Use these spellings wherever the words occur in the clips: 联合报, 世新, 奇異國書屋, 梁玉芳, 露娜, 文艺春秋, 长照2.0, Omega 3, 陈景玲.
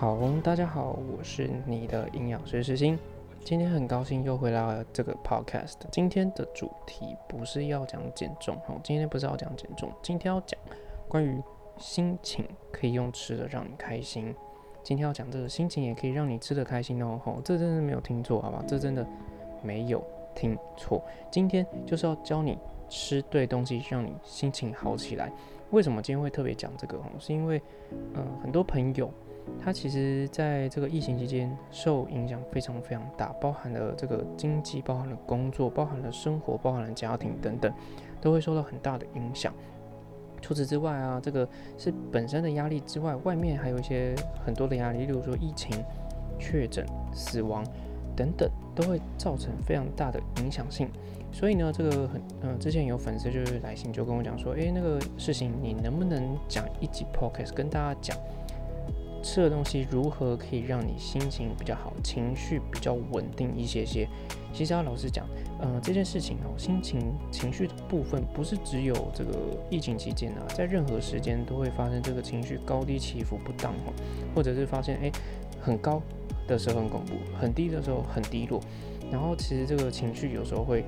好，大家好，我是你的营养师世新，今天很高兴又回到这个 podcast。今天的主题不是要讲减重，今天要讲关于心情可以用吃的让你开心。今天要讲这个心情也可以让你吃的开心哦，这真的没有听错，好吧？这真的没有听错。今天就是要教你吃对东西，让你心情好起来。为什么今天会特别讲这个？是因为很多朋友。它其实在这个疫情期间受影响非常非常大，包含了这个经济，包含了工作，包含了生活，包含了家庭等等，都会受到很大的影响。除此之外啊，这个是本身的压力之外，外面还有一些很多的压力，例如说疫情、确诊、死亡等等，都会造成非常大的影响性。所以呢，这个之前有粉丝就是来信就跟我讲说，那个世新，你能不能讲一集 podcast 跟大家讲？吃的东西如何可以让你心情比较好，情绪比较稳定一些些？其实要老实讲，这件事情情绪的部分不是只有这个疫情期间啊，在任何时间都会发生这个情绪高低起伏不当哦，或者是发现很高的时候很恐怖，很低的时候很低落。然后其实这个情绪有时候会，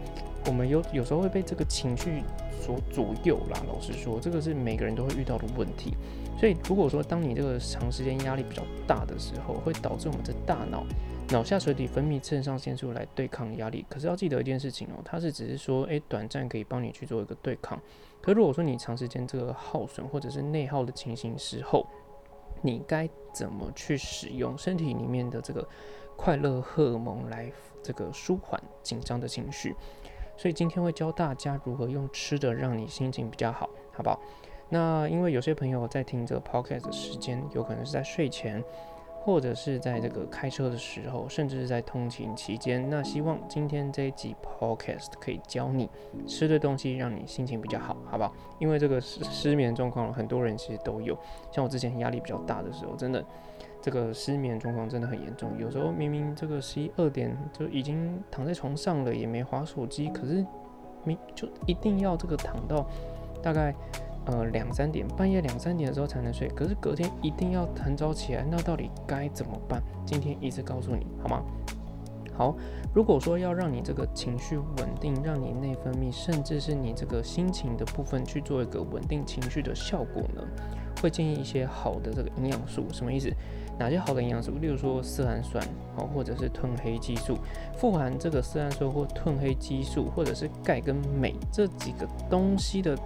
我们有时候会被这个情绪所左右啦。老实说，这个是每个人都会遇到的问题。所以如果说当你这个长时间压力比较大的时候，会导致我们的大脑下垂体分泌肾上腺素来对抗压力。可是要记得一件事情哦，它只是说，短暂可以帮你去做一个对抗。可如果说你长时间这个耗损或者是内耗的情形时候，你该怎么去使用身体里面的这个快乐荷尔蒙来这个舒缓紧张的情绪？所以今天会教大家如何用吃的让你心情比较好，好不好？那因为有些朋友在听这个 podcast 的时间，有可能是在睡前，或者是在这个开车的时候，甚至是在通勤期间。那希望今天这一集 podcast 可以教你吃的东西，让你心情比较好，好不好？因为这个失眠状况，很多人其实都有。像我之前压力比较大的时候，真的这个失眠状况真的很严重。有时候明明这个11、2点就已经躺在床上了，也没滑手机，可是就一定要这个躺到大概。2、3点，半夜2、3点的时候才能睡，可是隔天一定要很早起来，那到底该怎么办？今天一直告诉你，好吗？好，如果说要让你这个情绪稳定，让你内分泌，甚至是你这个心情的部分去做一个稳定情绪的效果呢，会建议一些好的这个营养素。什么意思？哪些好的营养素？例如说色氨酸，或者是褪黑激素，富含这个色氨酸或褪黑激素，或者是钙跟镁这几个东西的。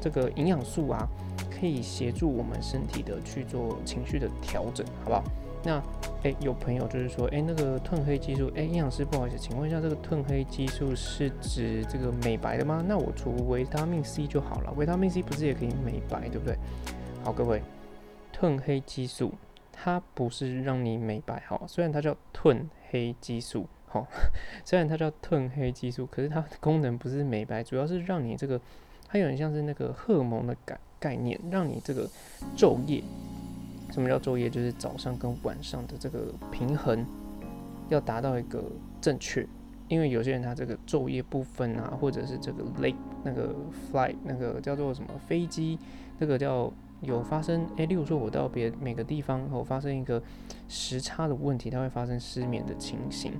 这个营养素啊，可以协助我们身体的去做情绪的调整，好不好？那有朋友就是说，那个褪黑激素，营养师不好意思，请问一下，这个褪黑激素是指这个美白的吗？那我除维他命 C 就好了，维他命 C 不是也可以美白，对不对？好，各位，褪黑激素它不是让你美白，好，虽然它叫褪黑激素。好，虽然它叫褪黑激素，可是它的功能不是美白，主要是让你这个。它有点像是那个荷尔蒙的概念，让你这个昼夜，什么叫昼夜？就是早上跟晚上的这个平衡要达到一个正确。因为有些人他这个昼夜部分啊，或者是这个 late 那个 flight 那个叫做什么飞机，这个叫有发生例如说我到每个地方后发生一个时差的问题，它会发生失眠的情形。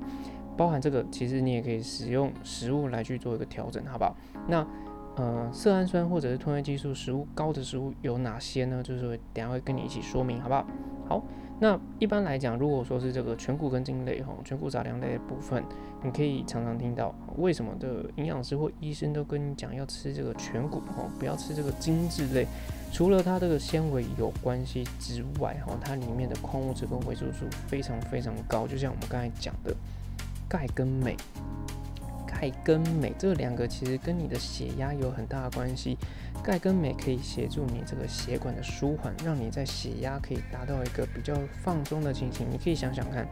包含这个，其实你也可以使用食物来去做一个调整，好不好？那色氨酸或者是褪黑激素食物高的食物有哪些呢？就是等一下会跟你一起说明，好不好？好，那一般来讲，如果说是这个全谷根茎类、全谷杂粮类的部分，你可以常常听到为什么的营养师或医生都跟你讲要吃这个全谷，不要吃这个精致类。除了它这个纤维有关系之外，它里面的矿物质跟维生素非常非常高，就像我们刚才讲的钙跟镁。钙跟镁这两个其实跟你的血压有很大的关系，钙跟镁可以协助你这个血管的舒缓，让你在血压可以达到一个比较放松的情形。你可以想想看，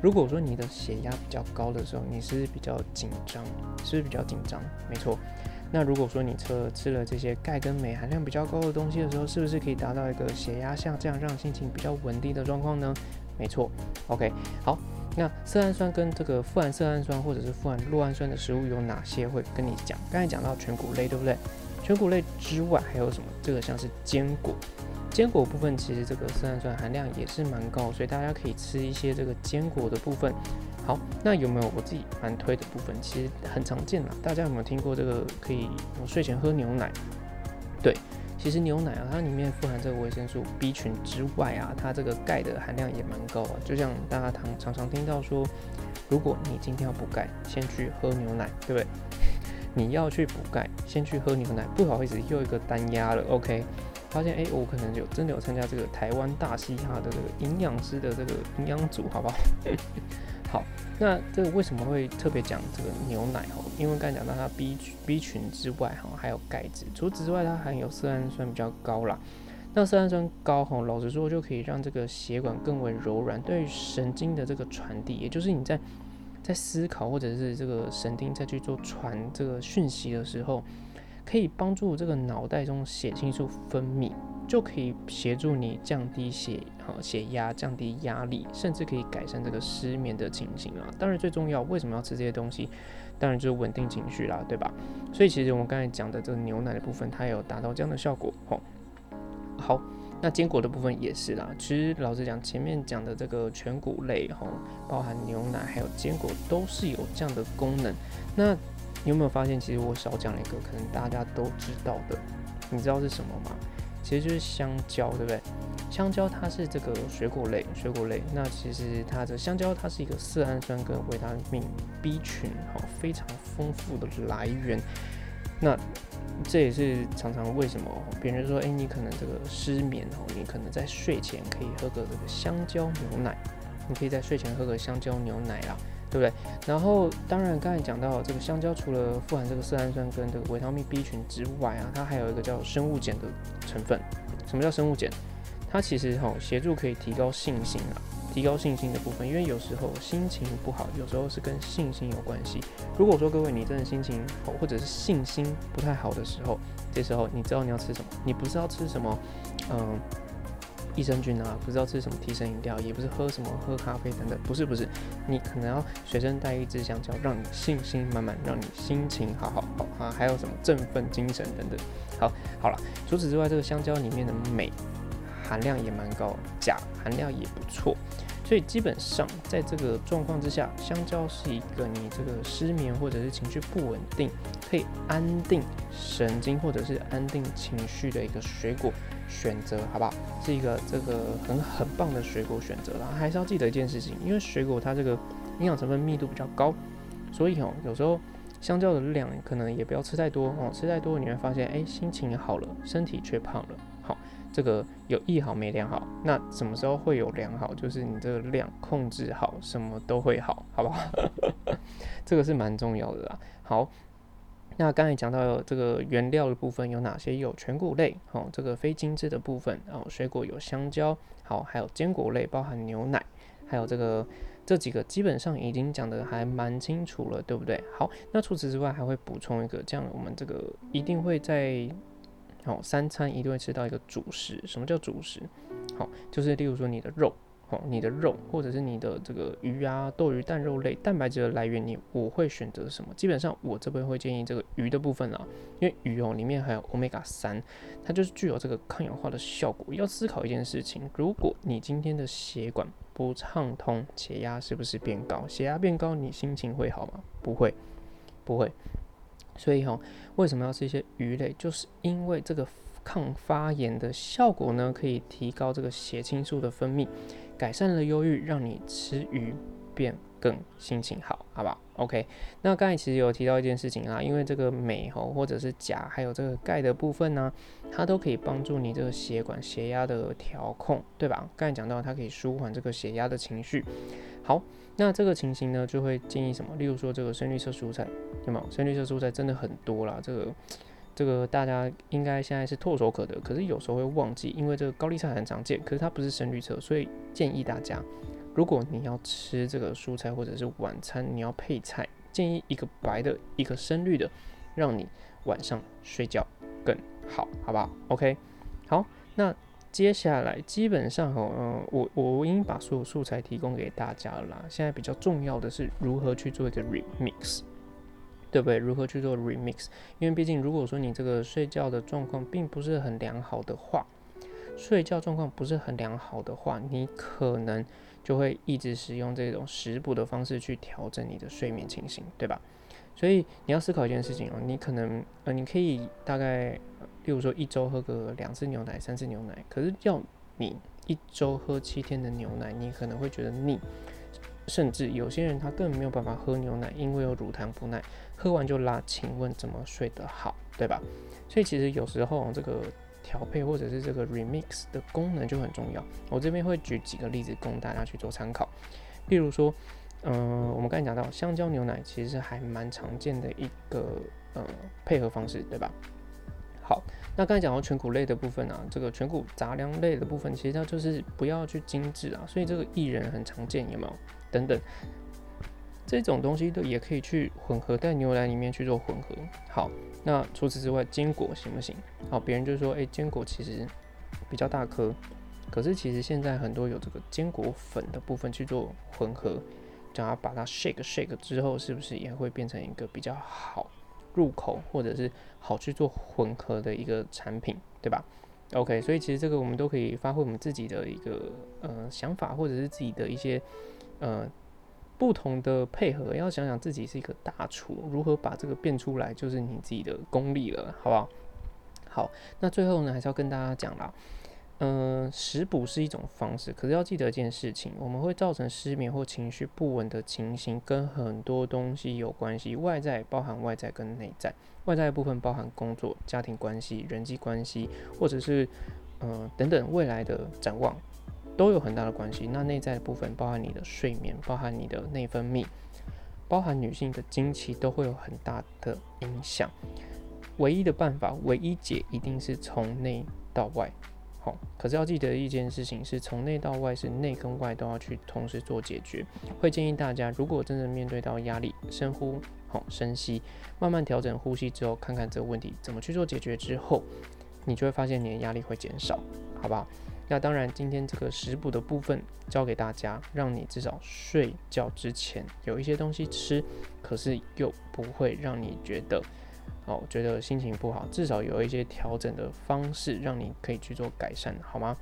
如果说你的血压比较高的时候，你是比较紧张，是不是比较紧张？没错。那如果说你吃了这些钙跟镁含量比较高的东西的时候，是不是可以达到一个血压下降，让心情比较稳定的状况呢？没错。OK， 好。那色氨酸跟这个富含色氨酸或者是富含酪氨酸的食物有哪些？会跟你讲。刚才讲到全谷类，对不对？全谷类之外还有什么？这个像是坚果，坚果部分其实这个色氨酸含量也是蛮高，所以大家可以吃一些这个坚果的部分。好，那有没有我自己蛮推的部分？其实很常见啦，大家有没有听过这个可以睡前喝牛奶？对，其实牛奶啊，它里面富含这个维生素 B 群之外啊，它这个钙的含量也蛮高啊。就像大家常常听到说，如果你今天要补钙，先去喝牛奶，对不对？你要去补钙，先去喝牛奶，不好意思，又一个单压了。OK， 发现我可能真的有参加这个台湾大嘻哈的这个营养师的这个营养组，好不好？好，那这个为什么会特别讲这个牛奶哦？因为刚才讲到它 B 群之外哈，还有钙质，除此之外它含有色氨酸比较高啦。那色氨酸高吼，老实说就可以让这个血管更为柔软，对于神经的这个传递，也就是你在思考或者是这个神经再去做传这个讯息的时候，可以帮助这个脑袋中血清素分泌，就可以协助你降低血压、降低压力，甚至可以改善这个失眠的情形啊。当然最重要，为什么要吃这些东西？当然就是稳定情绪啦，对吧？所以其实我们刚才讲的这个牛奶的部分，它有达到这样的效果吼。好。那坚果的部分也是啦，其实老实讲，前面讲的这个全谷类吼，包含牛奶还有坚果都是有这样的功能。那你有没有发现，其实我少讲了一个可能大家都知道的，你知道是什么吗？其实就是香蕉，对不对？香蕉它是这个水果类，那其实它的香蕉它是一个色氨酸跟维他命 B 群非常丰富的来源。那这也是常常为什么别人说，你可能这个失眠哦，你可能在睡前可以喝个这个香蕉牛奶，你可以在睡前喝个香蕉牛奶啦，对不对？然后当然刚才讲到这个香蕉除了富含这个色氨酸跟这个维他命 B 群之外啊，它还有一个叫生物碱的成分。什么叫生物碱？它其实协助可以提高信心啊。提高信心的部分，因为有时候心情不好，有时候是跟信心有关系。如果说各位你真的心情好，或者是信心不太好的时候，这时候你知道你要吃什么，你不是要吃什么，益生菌啊，不是要吃什么提神饮料，也不是喝什么喝咖啡等等，不是，你可能要随身带一支香蕉，让你信心满满，让你心情好啊，还有什么振奋精神等等。好了，除此之外，这个香蕉里面的镁含量也蛮高，钾含量也不错。所以基本上，在这个状况之下，香蕉是一个你这个失眠或者是情绪不稳定，可以安定神经或者是安定情绪的一个水果选择，好不好？是一个这个很棒的水果选择啦。还是要记得一件事情，因为水果它这个营养成分密度比较高，所以有时候香蕉的量可能也不要吃太多哦，吃太多你会发现，心情好了，身体却胖了。好，这个有一好没两好，那什么时候会有两好？就是你这个量控制好，什么都会好，好不好？这个是蛮重要的啦。好，那刚才讲到这个原料的部分有哪些？有全谷类，这个非精致的部分，水果有香蕉，好，还有坚果类，包含牛奶，还有这几个基本上已经讲的还蛮清楚了，对不对？好，那除此之外还会补充一个，这样我们这个一定会在。好，三餐一定会吃到一个主食。什么叫主食？好，就是例如说你的肉，或者是你的这个鱼啊、豆鱼、蛋肉类，蛋白质的来源我会选择什么？基本上我这边会建议这个鱼的部分啦，因为鱼里面还有 Omega 3，它就是具有这个抗氧化的效果。要思考一件事情，如果你今天的血管不畅通，血压是不是变高？血压变高，你心情会好吗？不会。所以为什么要吃一些鱼类？就是因为这个抗发炎的效果呢，可以提高这个血清素的分泌，改善了忧郁，让你吃鱼变更心情好，好不好 ？OK。那刚才其实有提到一件事情啦，因为这个镁或者是钾，还有这个钙的部分呢，它都可以帮助你这个血管血压的调控，对吧？刚才讲到它可以舒缓这个血压的情绪。好，那这个情形呢，就会建议什么？例如说这个深绿色蔬菜，有没有？深绿色蔬菜真的很多啦，这个大家应该现在是唾手可得，可是有时候会忘记，因为这个高丽菜很常见，可是它不是深绿色，所以建议大家，如果你要吃这个蔬菜或者是晚餐，你要配菜，建议一个白的，一个深绿的，让你晚上睡觉更好，好不好 ？OK， 好，那。接下来基本上我已经把所有素材提供给大家了啦。现在比较重要的是如何去做一个 remix， 对不对？如何去做 remix？ 因为毕竟如果说你这个睡觉的状况并不是很良好的话，睡觉状况不是很良好的话，你可能就会一直使用这种食补的方式去调整你的睡眠情形，对吧？所以你要思考一件事情哦，你可能你可以大概，例如说一周喝个2次牛奶、3次牛奶，可是要你一周喝7天的牛奶，你可能会觉得腻，甚至有些人他根本没有办法喝牛奶，因为有乳糖不耐，喝完就拉。请问怎么睡得好，对吧？所以其实有时候这个调配或者是这个 remix 的功能就很重要。我这边会举几个例子供大家去做参考。例如说，我们刚才讲到香蕉牛奶其实还蛮常见的一个配合方式，对吧？好，那刚才讲到全谷类的部分啊，这个全谷杂粮类的部分，其实它就是不要去精致啊，所以这个薏仁很常见，有没有？等等，这种东西都也可以去混合在牛奶里面去做混合。好，那除此之外，坚果行不行？好，别人就说，坚果其实比较大颗，可是其实现在很多有这个坚果粉的部分去做混合，只要把它 shake 之后，是不是也会变成一个比较好入口或者是好去做混合的一个产品，对吧 ？OK， 所以其实这个我们都可以发挥我们自己的一个想法，或者是自己的一些不同的配合。要想想自己是一个大厨，如何把这个变出来，就是你自己的功力了，好不好？好，那最后呢，还是要跟大家讲啦。食补是一种方式，可是要记得一件事情，我们会造成失眠或情绪不稳的情形，跟很多东西有关系，外在包含外在跟内在，外在的部分包含工作、家庭关系、人际关系，或者是等等未来的展望，都有很大的关系。那内在的部分包含你的睡眠，包含你的内分泌，包含女性的经期，都会有很大的影响。唯一的办法，唯一解，一定是从内到外。可是要记得一件事情，是从内到外，是内跟外都要去同时做解决。会建议大家，如果真的面对到压力，深呼深吸，慢慢调整呼吸之后，看看这个问题怎么去做解决，之后你就会发现你的压力会减少，好不好？那当然今天这个食补的部分教给大家，让你至少睡觉之前有一些东西吃，可是又不会让你觉得心情不好，至少有一些调整的方式，让你可以去做改善，好吗？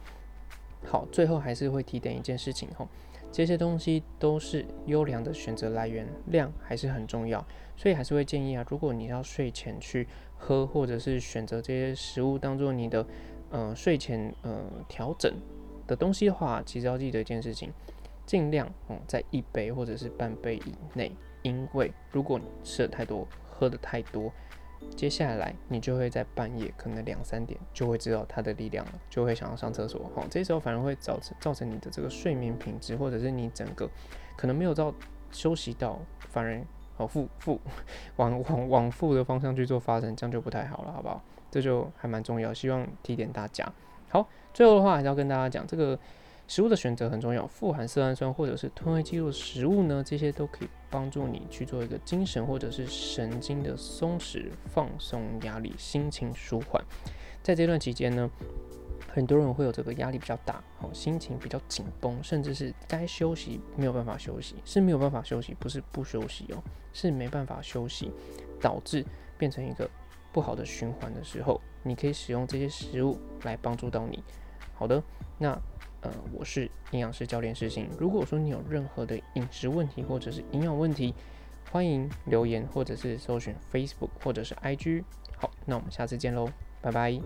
好，最后还是会提点一件事情吼，这些东西都是优良的选择来源，量还是很重要，所以还是会建议啊，如果你要睡前去喝，或者是选择这些食物当做你的睡前调整的东西的话，其实要记得一件事情，尽量在1杯或者是半杯以内，因为如果你吃的太多，喝的太多，接下来你就会在半夜可能2、3点就会知道它的力量了，就会想要上厕所哈。这时候反而会造成你的这个睡眠品质，或者是你整个可能没有到休息到，反而往负的方向去做发展，这样就不太好了，好不好？这就还蛮重要，希望提点大家。好，最后的话还是要跟大家讲，这个食物的选择很重要，富含色氨酸或者是褪黑激素的食物呢，这些都可以帮助你去做一个精神或者是神经的松弛，放松压力，心情舒缓。在这段期间呢，很多人会有这个压力比较大，心情比较紧绷，甚至是该休息没有办法休息，是没有办法休息，不是不休息哦，是没办法休息，导致变成一个不好的循环的时候，你可以使用这些食物来帮助到你。好的，那我是营养师教练世新。如果说你有任何的饮食问题或者是营养问题，欢迎留言或者是搜寻 Facebook 或者是 IG。好，那我们下次见喽，拜拜。